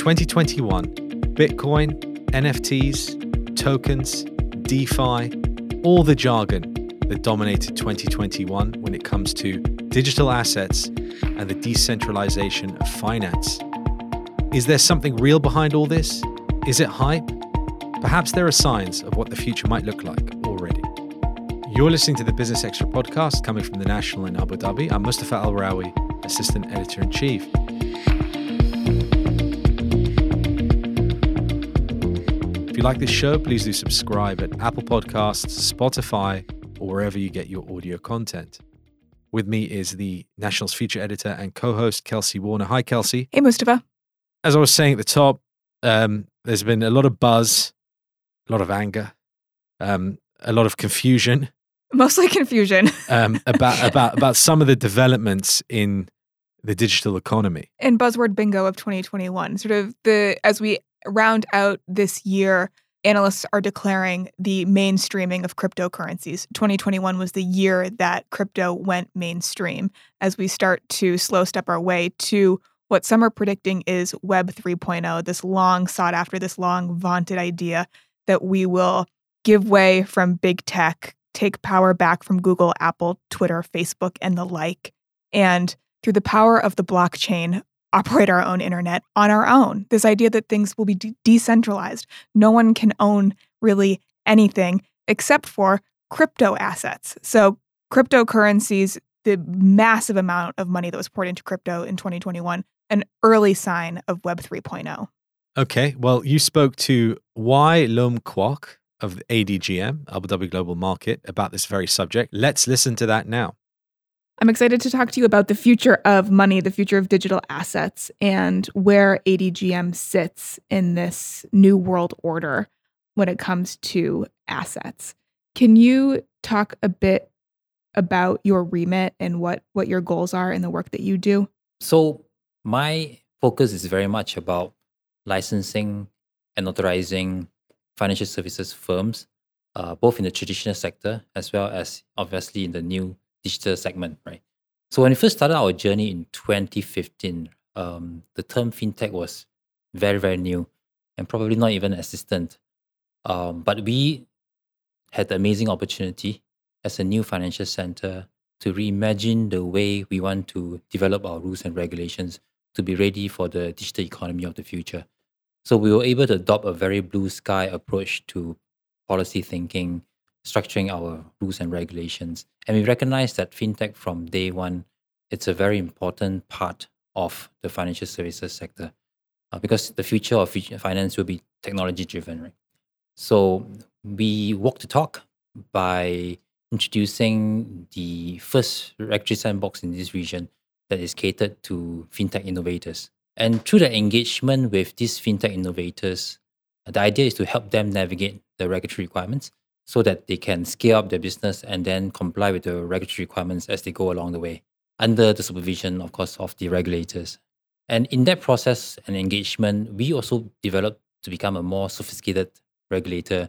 2021, Bitcoin, NFTs, tokens, DeFi, all the jargon that dominated 2021 when it comes to digital assets and the decentralization of finance. Is there something real behind all this? Is it hype? Perhaps there are signs of what the future might look like already. You're listening to the Business Extra podcast coming from The National in Abu Dhabi. I'm Mustafa Al Rawi, Assistant Editor-in-Chief. If you like this show, please do subscribe at Apple Podcasts, Spotify, or wherever you get your audio content. With me is The National's feature editor and co-host, Kelsey Warner. Hi, Kelsey. Hey, Mustafa. As I was saying at the top, there's been a lot of buzz, a lot of anger, a lot of confusion. Mostly confusion. about some of the developments in the digital economy. And buzzword bingo of 2021. Sort of as we round out this year, analysts are declaring the mainstreaming of cryptocurrencies. 2021 was the year that crypto went mainstream as we start to slow step our way to what some are predicting is Web 3.0, this long sought after, this long vaunted idea that we will give way from big tech, take power back from Google, Apple, Twitter, Facebook, and the like, and through the power of the blockchain, operate our own internet on our own. This idea that things will be decentralized. No one can own really anything except for crypto assets. So cryptocurrencies, the massive amount of money that was poured into crypto in 2021, an early sign of Web 3.0. Okay. Well, you spoke to Yi Lum Kwok of the ADGM, Abu Dhabi Global Market, about this very subject. Let's listen to that now. I'm excited to talk to you about the future of money, the future of digital assets, and where ADGM sits in this new world order when it comes to assets. Can you talk a bit about your remit and what your goals are in the work that you do? So my focus is very much about licensing and authorizing financial services firms, both in the traditional sector as well as obviously in the new digital segment, right? So when we first started our journey in 2015, the term fintech was very, very new and probably not even existent. But we had the amazing opportunity as a new financial center to reimagine the way we want to develop our rules and regulations to be ready for the digital economy of the future. So we were able to adopt a very blue sky approach to policy thinking, structuring our rules and regulations. And we recognize that fintech from day one, it's a very important part of the financial services sector because the future of finance will be technology driven, right? So we walk the talk by introducing the first regulatory sandbox in this region that is catered to fintech innovators. And through the engagement with these fintech innovators, the idea is to help them navigate the regulatory requirements so that they can scale up their business and then comply with the regulatory requirements as they go along the way, under the supervision, of course, of the regulators. And in that process and engagement, we also developed to become a more sophisticated regulator,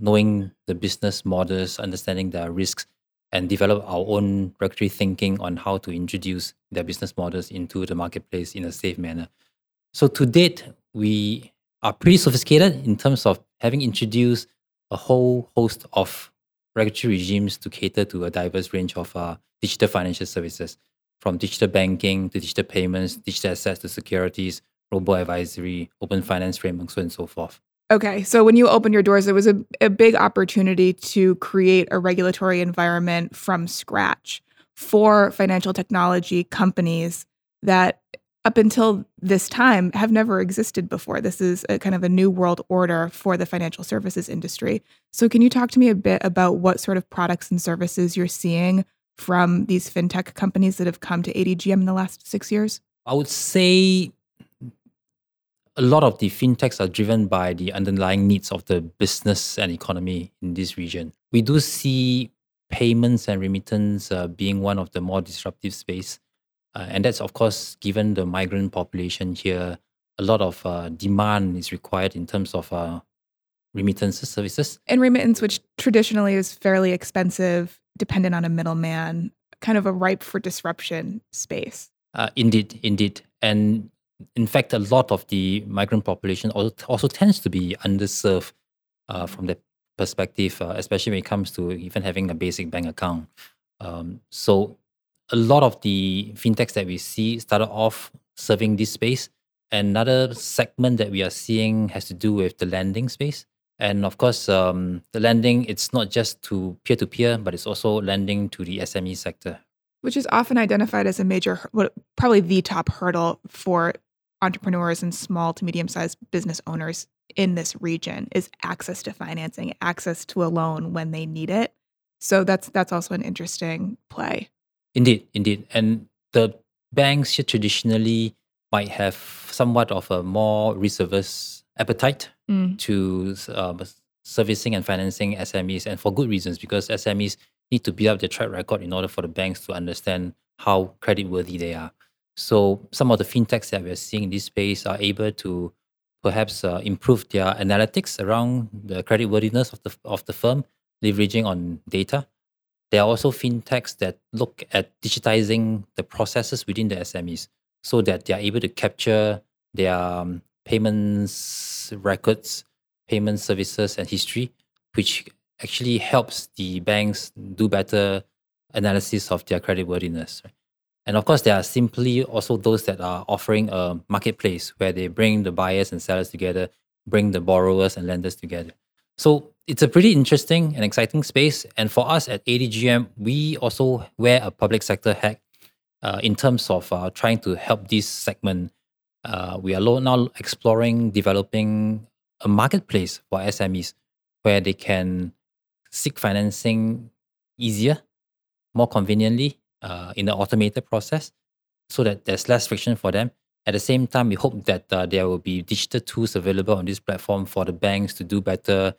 knowing the business models, understanding their risks, and develop our own regulatory thinking on how to introduce their business models into the marketplace in a safe manner. So to date, we are pretty sophisticated in terms of having introduced a whole host of regulatory regimes to cater to a diverse range of digital financial services, from digital banking to digital payments, digital assets to securities, robo-advisory, open finance framework, so on and so forth. Okay, so when you opened your doors, there was a big opportunity to create a regulatory environment from scratch for financial technology companies that up until this time have never existed before. This is a kind of a new world order for the financial services industry. So can you talk to me a bit about what sort of products and services you're seeing from these fintech companies that have come to ADGM in the last 6 years? I would say a lot of the fintechs are driven by the underlying needs of the business and economy in this region. We do see payments and remittance being one of the more disruptive space. And that's, of course, given the migrant population here, a lot of demand is required in terms of remittance services. And remittance, which traditionally is fairly expensive, dependent on a middleman, kind of a ripe for disruption space. Indeed. And in fact, a lot of the migrant population also tends to be underserved from that perspective, especially when it comes to even having a basic bank account. So a lot of the fintechs that we see started off serving this space. Another segment that we are seeing has to do with the lending space. And of course, the lending, it's not just to peer-to-peer, but it's also lending to the SME sector. Which is often identified as a major, probably the top hurdle for entrepreneurs and small to medium-sized business owners in this region is access to financing, access to a loan when they need it. So that's also an interesting play. Indeed. And the banks traditionally might have somewhat of a more reservist appetite to servicing and financing SMEs, and for good reasons, because SMEs need to build up their track record in order for the banks to understand how creditworthy they are. So some of the fintechs that we're seeing in this space are able to perhaps improve their analytics around the creditworthiness of the firm, leveraging on data. There are also fintechs that look at digitizing the processes within the SMEs so that they are able to capture their payments records, payment services, and history, which actually helps the banks do better analysis of their creditworthiness. And of course, there are simply also those that are offering a marketplace where they bring the buyers and sellers together, bring the borrowers and lenders together. So it's a pretty interesting and exciting space. And for us at ADGM, we also wear a public sector hat in terms of trying to help this segment. We are now exploring developing a marketplace for SMEs where they can seek financing easier, more conveniently, in an automated process so that there's less friction for them. At the same time, we hope that there will be digital tools available on this platform for the banks to do better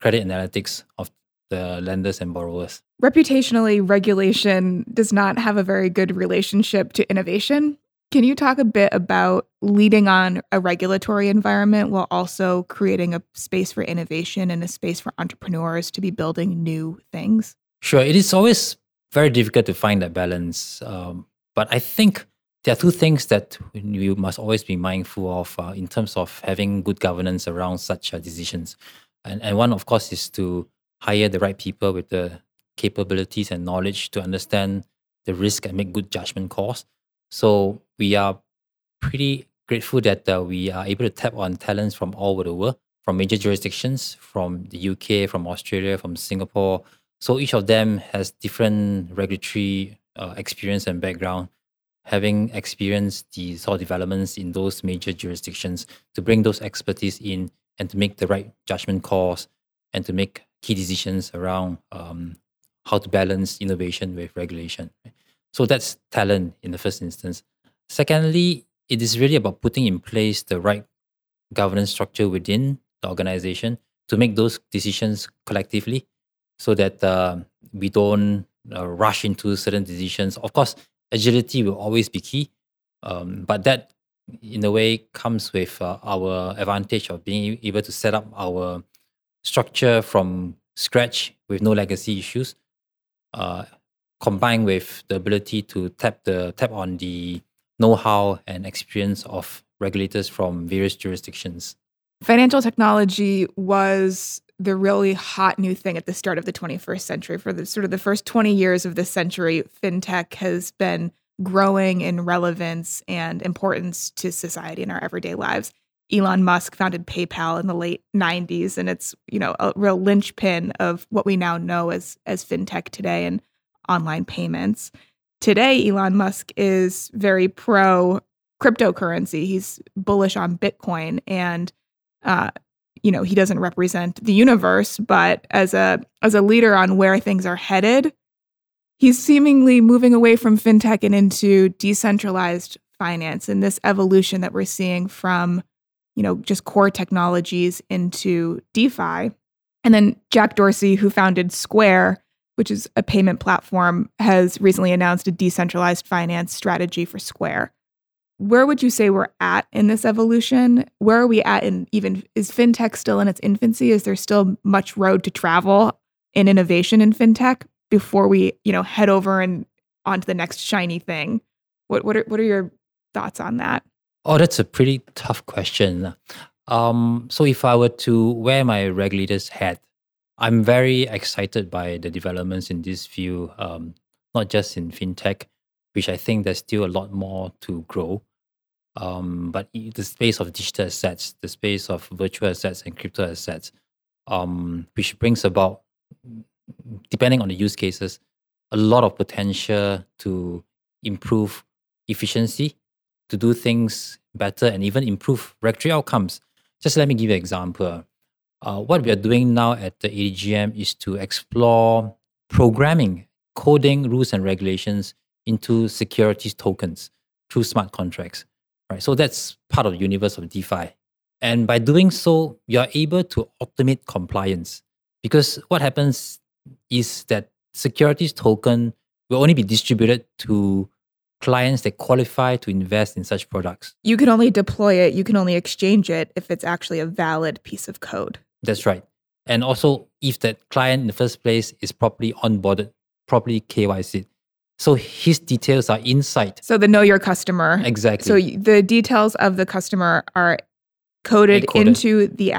credit analytics of the lenders and borrowers. Reputationally, regulation does not have a very good relationship to innovation. Can you talk a bit about leading on a regulatory environment while also creating a space for innovation and a space for entrepreneurs to be building new things? Sure. It is always very difficult to find that balance. But I think there are two things that you must always be mindful of in terms of having good governance around such decisions. And one, of course, is to hire the right people with the capabilities and knowledge to understand the risk and make good judgment calls. So we are pretty grateful that we are able to tap on talents from all over the world, from major jurisdictions, from the UK, from Australia, from Singapore. So each of them has different regulatory experience and background, having experienced the sort of developments in those major jurisdictions to bring those expertise in and to make the right judgment calls and to make key decisions around how to balance innovation with regulation. So that's talent in the first instance. Secondly, it is really about putting in place the right governance structure within the organization to make those decisions collectively so that we don't rush into certain decisions. Of course, agility will always be key, but that in a way comes with our advantage of being able to set up our structure from scratch with no legacy issues, combined with the ability to tap on the know-how and experience of regulators from various jurisdictions. Financial technology was the really hot new thing at the start of the 21st century. For the sort of the first 20 years of this century, fintech has been growing in relevance and importance to society in our everyday lives. Elon Musk founded PayPal in the late 90s, and it's, you know, a real linchpin of what we now know as fintech today. And online payments. Today, Elon Musk is very pro cryptocurrency. He's bullish on Bitcoin, and he doesn't represent the universe, but as a leader on where things are headed, he's seemingly moving away from fintech and into decentralized finance and this evolution that we're seeing from, you know, just core technologies into DeFi. And then Jack Dorsey, who founded Square, which is a payment platform, has recently announced a decentralized finance strategy for Square. Where would you say we're at in this evolution? Where are we at is fintech still in its infancy? Is there still much road to travel in innovation in fintech before we, you know, head over and onto the next shiny thing? What are your thoughts on that? Oh, that's a pretty tough question. So if I were to wear my regulator's hat, I'm very excited by the developments in this field, not just in fintech, which I think there's still a lot more to grow. But the space of digital assets, the space of virtual assets and crypto assets, which brings about, depending on the use cases, a lot of potential to improve efficiency, to do things better, and even improve regulatory outcomes. Just let me give you an example. What we are doing now at the ADGM is to explore programming, coding rules and regulations into securities tokens through smart contracts. Right? So that's part of the universe of DeFi. And by doing so, you are able to automate compliance, because what happens is that securities token will only be distributed to clients that qualify to invest in such products. You can only deploy it, you can only exchange it if it's actually a valid piece of code. That's right. And also if that client in the first place is properly onboarded, properly KYC'd. So his details are inside. So the know your customer. Exactly. So the details of the customer are coded into the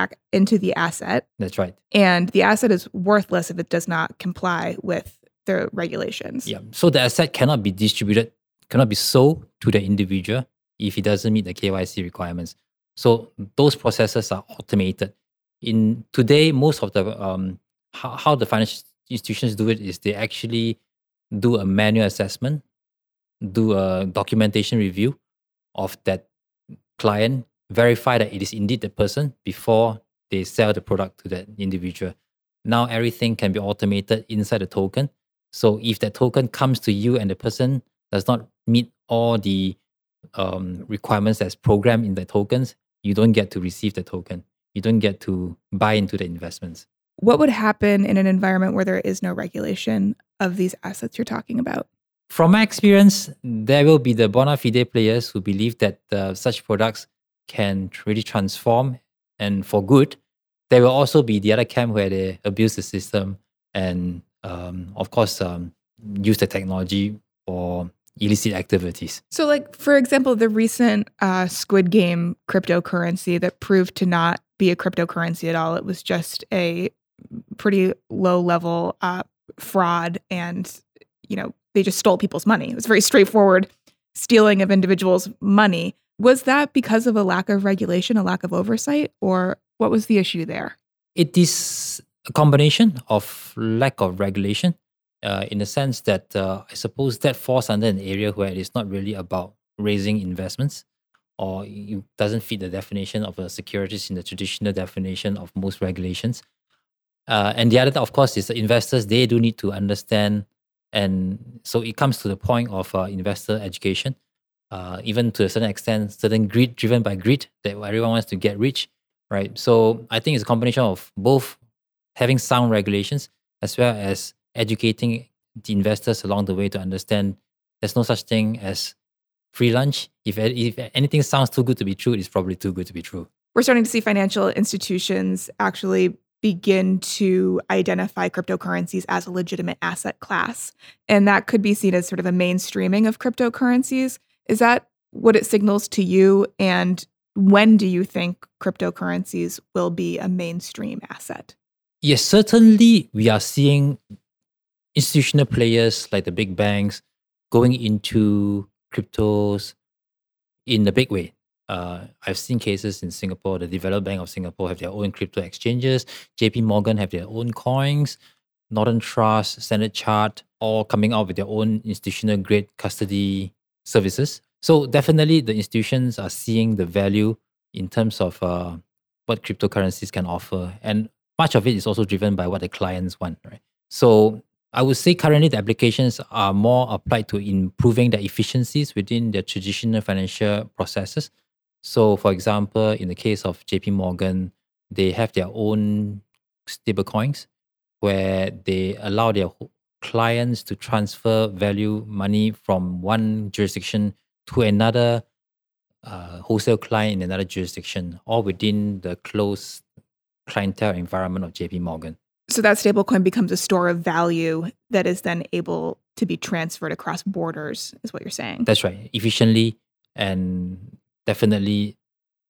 asset. That's right. And the asset is worthless if it does not comply with the regulations. Yeah. So the asset cannot be distributed, cannot be sold to the individual if he doesn't meet the KYC requirements. So those processes are automated. In today, most of the how the financial institutions do it is they actually do a manual assessment, do a documentation review of that client, verify that it is indeed the person before they sell the product to that individual. Now everything can be automated inside the token. So if that token comes to you and the person does not meet all the requirements that's programmed in the tokens, you don't get to receive the token. You don't get to buy into the investments. What would happen in an environment where there is no regulation of these assets you're talking about? From my experience, there will be the bona fide players who believe that such products can really transform and for good. There will also be the other camp where they abuse the system and, of course, use the technology for illicit activities. So, like, for example, the recent Squid Game cryptocurrency that proved to not be a cryptocurrency at all. It was just a pretty low-level fraud, and, you know, they just stole people's money. It was very straightforward stealing of individuals' money. Was that because of a lack of regulation, a lack of oversight, or what was the issue there? It is a combination of lack of regulation, in the sense that I suppose that falls under an area where it is not really about raising investments, or it doesn't fit the definition of securities in the traditional definition of most regulations. And the other, of course, is the investors, they do need to understand. And so it comes to the point of investor education, even to a certain extent, certain greed, driven by greed, that everyone wants to get rich, right? So I think it's a combination of both having sound regulations as well as educating the investors along the way to understand there's no such thing as free lunch. If anything sounds too good to be true, it's probably too good to be true. We're starting to see financial institutions actually begin to identify cryptocurrencies as a legitimate asset class. And that could be seen as sort of a mainstreaming of cryptocurrencies. Is that what it signals to you? And when do you think cryptocurrencies will be a mainstream asset? Yes, certainly we are seeing institutional players like the big banks going into cryptos in a big way. I've seen cases in Singapore. The Development Bank of Singapore have their own crypto exchanges. JP Morgan have their own coins. Northern Trust, Standard Chartered, all coming out with their own institutional grade custody services. So definitely the institutions are seeing the value in terms of what cryptocurrencies can offer. And much of it is also driven by what the clients want, right? So I would say currently the applications are more applied to improving the efficiencies within the traditional financial processes. So for example, in the case of JP Morgan, they have their own stablecoins where they allow their clients to transfer value money from one jurisdiction to another wholesale client in another jurisdiction, all within the closed clientele environment of JP Morgan. So that stablecoin becomes a store of value that is then able to be transferred across borders, is what you're saying. That's right, efficiently and definitely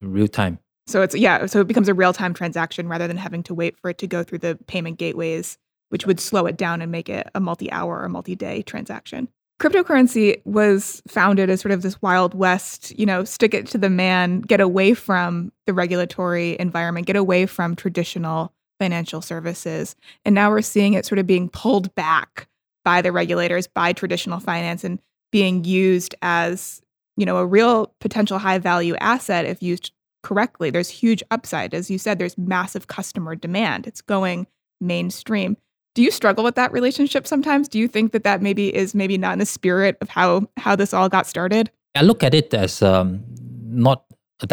real time. So it's, yeah, so it becomes a real time transaction rather than having to wait for it to go through the payment gateways, which would slow it down and make it a multi-hour or multi-day transaction. Cryptocurrency was founded as sort of this Wild West, you know, stick it to the man, get away from the regulatory environment, get away from traditional financial services. And now we're seeing it sort of being pulled back by the regulators, by traditional finance, and being used as, you know, a real potential high value asset if used correctly. There's huge upside. As you said, there's massive customer demand. It's going mainstream. Do you struggle with that relationship sometimes? Do you think that that maybe is maybe not in the spirit of how this all got started? I look at it as not a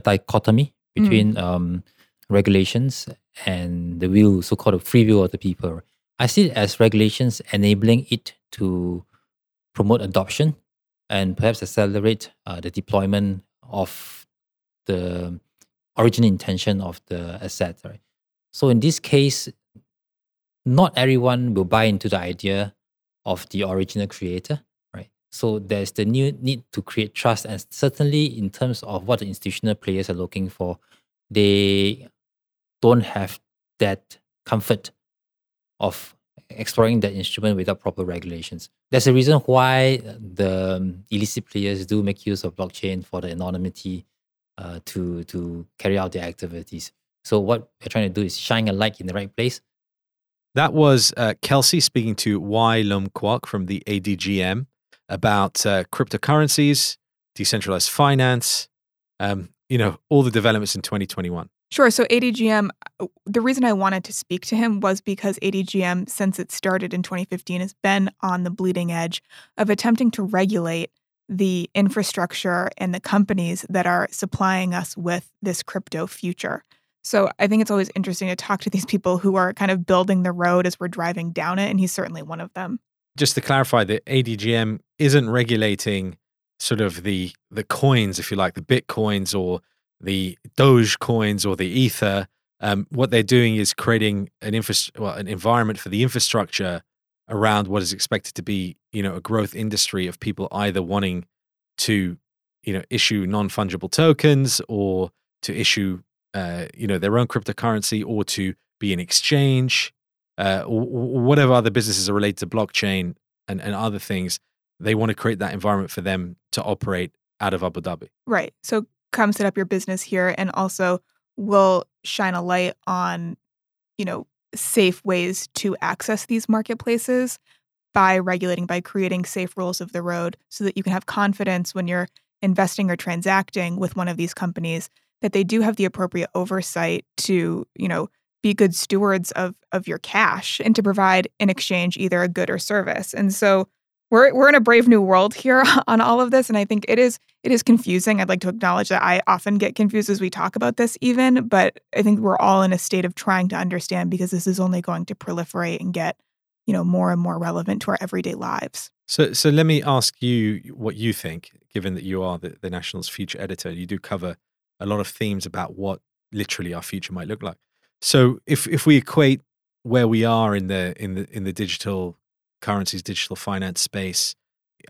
dichotomy between regulations and the will, so-called free will of the people. I see it as regulations enabling it to promote adoption and perhaps accelerate the deployment of the original intention of the asset. Right? So in this case, not everyone will buy into the idea of the original creator, right? So there's the new need to create trust, and certainly in terms of what the institutional players are looking for, they don't have that comfort of exploring that instrument without proper regulations. There's a reason why the illicit players do make use of blockchain for the anonymity to carry out their activities. So what we're trying to do is shine a light in the right place. That was Kelsey speaking to Yi Lum Kwok from the ADGM about cryptocurrencies, decentralized finance, you know, all the developments in 2021. Sure. So ADGM, the reason I wanted to speak to him was because ADGM, since it started in 2015, has been on the bleeding edge of attempting to regulate the infrastructure and the companies that are supplying us with this crypto future. So I think it's always interesting to talk to these people who are kind of building the road as we're driving down it, and he's certainly one of them. Just to clarify, the ADGM isn't regulating sort of the coins, if you like, the Bitcoins or the Doge coins or the Ether. What they're doing is creating an environment for the infrastructure around what is expected to be, you know, a growth industry of people either wanting to, you know, issue non-fungible tokens or to issue you know, their own cryptocurrency, or to be an exchange, or whatever other businesses are related to blockchain and other things. They want to create that environment for them to operate out of Abu Dhabi. Right. So come set up your business here, and also we'll shine a light on, you know, safe ways to access these marketplaces by regulating, by creating safe rules of the road so that you can have confidence when you're investing or transacting with one of these companies that they do have the appropriate oversight to, you know, be good stewards of your cash and to provide in exchange either a good or service. And so we're in a brave new world here on all of this. And I think it is confusing. I'd like to acknowledge that I often get confused as we talk about this even, but I think we're all in a state of trying to understand because this is only going to proliferate and get, you know, more and more relevant to our everyday lives. So let me ask you what you think, given that you are the National's feature editor. You do cover a lot of themes about what literally our future might look like. So if we equate where we are in the digital currencies, digital finance space,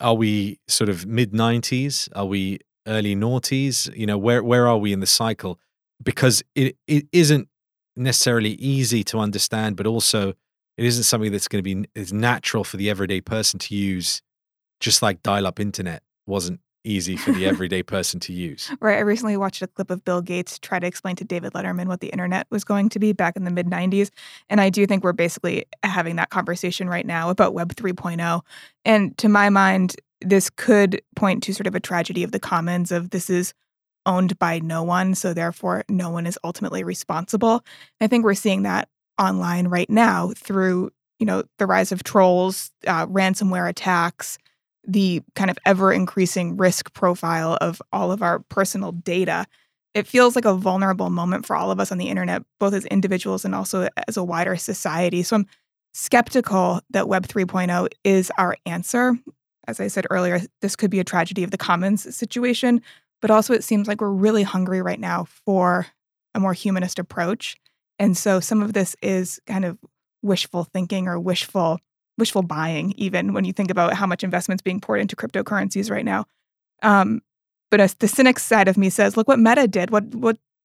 are we sort of mid-90s? Are we early noughties? You know, where are we in the cycle? Because it isn't necessarily easy to understand, but also it isn't something that's going to be as natural for the everyday person to use, just like dial-up internet wasn't easy for the everyday person to use. Right. I recently watched a clip of Bill Gates try to explain to David Letterman what the internet was going to be back in the mid-90s. And I do think we're basically having that conversation right now about Web 3.0. And to my mind, this could point to sort of a tragedy of the commons of this is owned by no one, so therefore no one is ultimately responsible. And I think we're seeing that online right now through, you know, the rise of trolls, ransomware attacks, the kind of ever-increasing risk profile of all of our personal data. It feels like a vulnerable moment for all of us on the internet, both as individuals and also as a wider society. So I'm skeptical that Web 3.0 is our answer. As I said earlier, this could be a tragedy of the commons situation, but also it seems like we're really hungry right now for a more humanist approach. And so some of this is kind of wishful thinking or wishful buying, even when you think about how much investment's being poured into cryptocurrencies right now. But the cynic side of me says, look what Meta did, what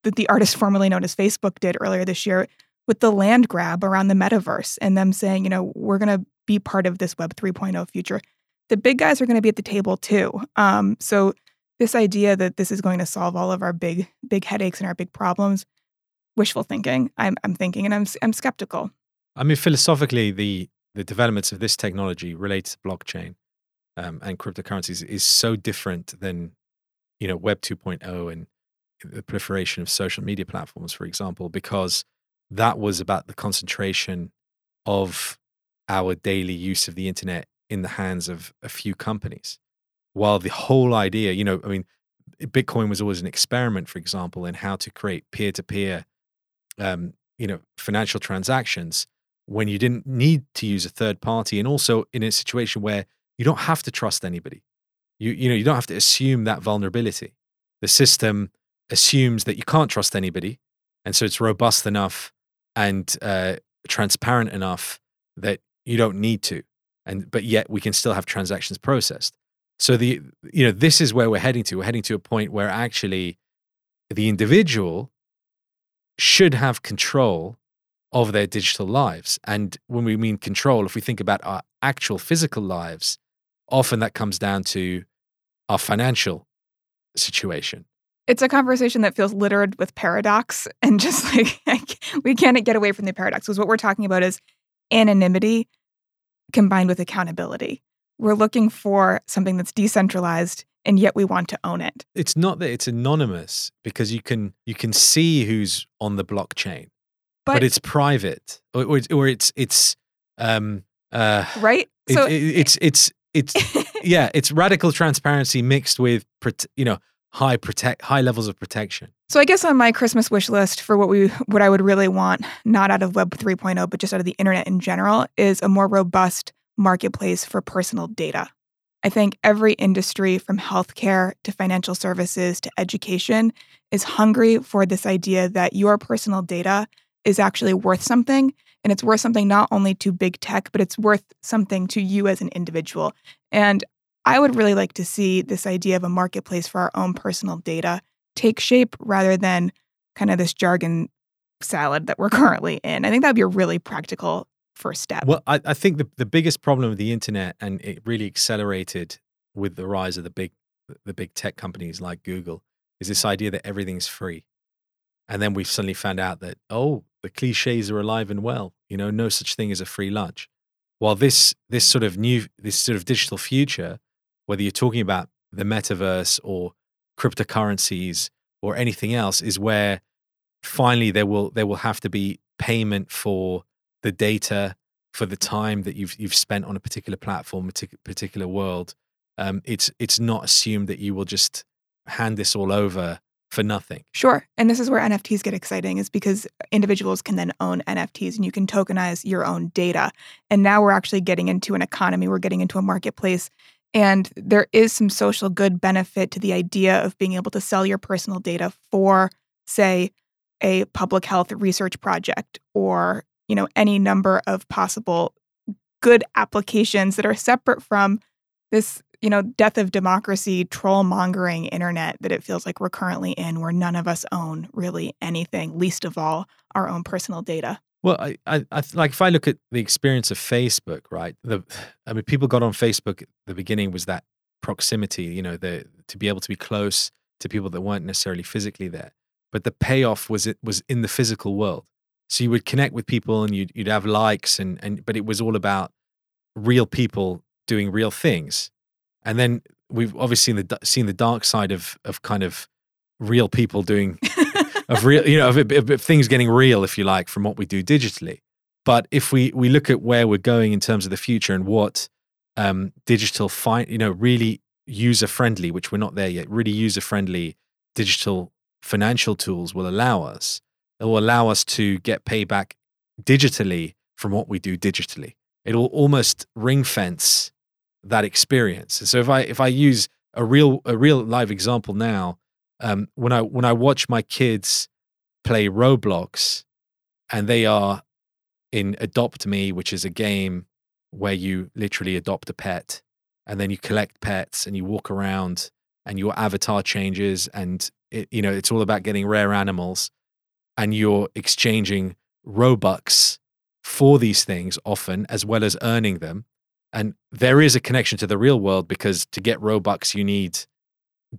the artist formerly known as Facebook did earlier this year with the land grab around the metaverse and them saying, you know, we're going to be part of this Web 3.0 future. The big guys are going to be at the table too. So this idea that this is going to solve all of our big headaches and our big problems, wishful thinking, I'm thinking, and I'm skeptical. I mean, philosophically, the developments of this technology related to blockchain and cryptocurrencies is so different than, you know, Web 2.0 and the proliferation of social media platforms, for example, because that was about the concentration of our daily use of the internet in the hands of a few companies. While the whole idea, you know, I mean, Bitcoin was always an experiment, for example, in how to create peer-to-peer, you know, financial transactions when you didn't need to use a third party, and also in a situation where you don't have to trust anybody. You know, you don't have to assume that vulnerability. The system assumes that you can't trust anybody, and so it's robust enough and transparent enough that you don't need to. But yet we can still have transactions processed. So this is where we're heading to. We're heading to a point where actually the individual should have control of their digital lives. And when we mean control, if we think about our actual physical lives, often that comes down to our financial situation. It's a conversation that feels littered with paradox, and just like we can't get away from the paradox, because what we're talking about is anonymity combined with accountability. We're looking for something that's decentralized, and yet we want to own it. It's not that it's anonymous, because you can see who's on the blockchain, but it's private, or it's right. So it's radical transparency mixed with high levels of protection. So I guess on my Christmas wish list for what I would really want, not out of Web 3.0, but just out of the internet in general, is a more robust marketplace for personal data. I think every industry, from healthcare to financial services to education, is hungry for this idea that your personal data is actually worth something. And it's worth something not only to big tech, but it's worth something to you as an individual. And I would really like to see this idea of a marketplace for our own personal data take shape, rather than kind of this jargon salad that we're currently in. I think that'd be a really practical first step. Well, I think the biggest problem with the internet, and it really accelerated with the rise of the big tech companies like Google, is this idea that everything's free. And then we've suddenly found out that, oh, the cliches are alive and well, you know, no such thing as a free lunch. While this sort of digital future, whether you're talking about the metaverse or cryptocurrencies or anything else, is where finally there will have to be payment for the data, for the time that you've spent on a particular platform, particular world. It's not assumed that you will just hand this all over for nothing. Sure. And this is where NFTs get exciting, is because individuals can then own NFTs and you can tokenize your own data. And now we're actually getting into an economy. We're getting into a marketplace. And there is some social good benefit to the idea of being able to sell your personal data for, say, a public health research project, or you know, any number of possible good applications that are separate from this, you know, death of democracy, troll-mongering internet that it feels like we're currently in, where none of us own really anything, least of all our own personal data. Well, I like, if I look at the experience of Facebook, right? People got on Facebook at the beginning was that proximity, you know, to be able to be close to people that weren't necessarily physically there. But the payoff was in the physical world. So you would connect with people and you'd have likes, but it was all about real people doing real things. And then we've obviously seen the dark side of kind of real people doing of things getting real, if you like, from what we do digitally. But if we look at where we're going in terms of the future and what digital really user friendly, which we're not there yet, really user friendly digital financial tools will allow us. It will allow us to get payback digitally from what we do digitally. It will almost ring fence that experience. So if I use a real live example now, when I watch my kids play Roblox, and they are in Adopt Me, which is a game where you literally adopt a pet and then you collect pets and you walk around and your avatar changes, and it, you know, it's all about getting rare animals, and you're exchanging Robux for these things often, as well as earning them. And there is a connection to the real world, because to get Robux, you need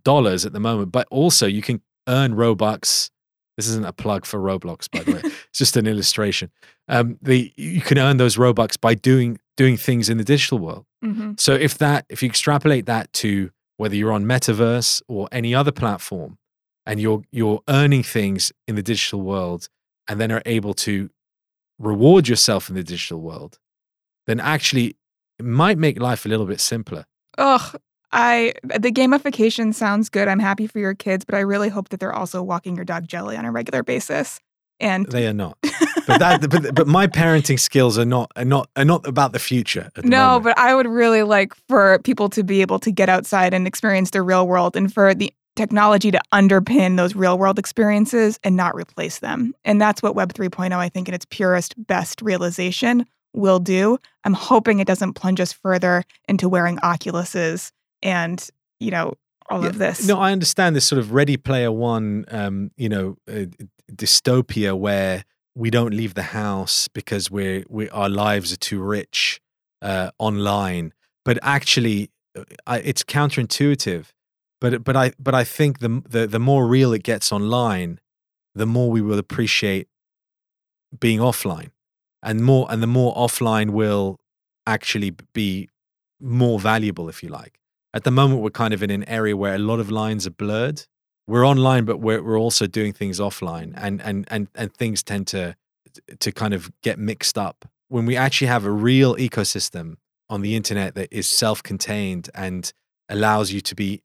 dollars at the moment, but also you can earn Robux. This isn't a plug for Roblox, by the way. It's just an illustration. You can earn those Robux by doing things in the digital world. Mm-hmm. So if you extrapolate that to whether you're on Metaverse or any other platform, and you're earning things in the digital world, and then are able to reward yourself in the digital world, then actually it might make life a little bit simpler. Ugh. The gamification sounds good. I'm happy for your kids, but I really hope that they're also walking your dog Jelly on a regular basis. And they are not. But my parenting skills are not about the future. No, but I would really like for people to be able to get outside and experience the real world, and for the technology to underpin those real world experiences and not replace them. And that's what Web 3.0, I think, in its purest, best realization will do. I'm hoping it doesn't plunge us further into wearing Oculuses and, you know, all of this. No, I understand this sort of Ready Player One, dystopia where we don't leave the house because our lives are too rich online. But actually, it's counterintuitive. But I think the more real it gets online, the more we will appreciate being offline, and the more offline will actually be more valuable, if you like. At the moment, we're kind of in an area where a lot of lines are blurred. We're online, but we're also doing things offline, and things tend to kind of get mixed up. When we actually have a real ecosystem on the internet that is self-contained and allows you to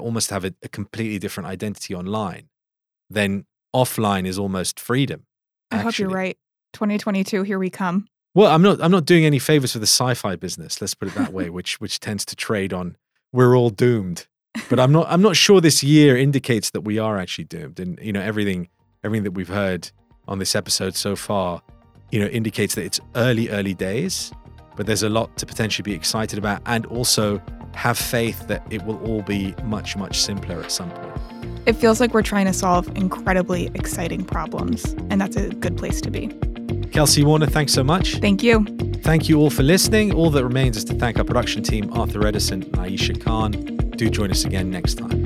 almost have a completely different identity online, then offline is almost freedom. I hope you're right. 2022, here we come. Well, I'm not doing any favors for the sci-fi business, let's put it that way, which tends to trade on we're all doomed. But I'm not sure this year indicates that we are actually doomed. And you know, everything that we've heard on this episode so far, you know, indicates that it's early days, but there's a lot to potentially be excited about, and also have faith that it will all be much, much simpler at some point. It feels like we're trying to solve incredibly exciting problems, and that's a good place to be. Kelsey Warner, thanks so much. Thank you. Thank you all for listening. All that remains is to thank our production team, Arthur Edison and Aisha Khan. Do join us again next time.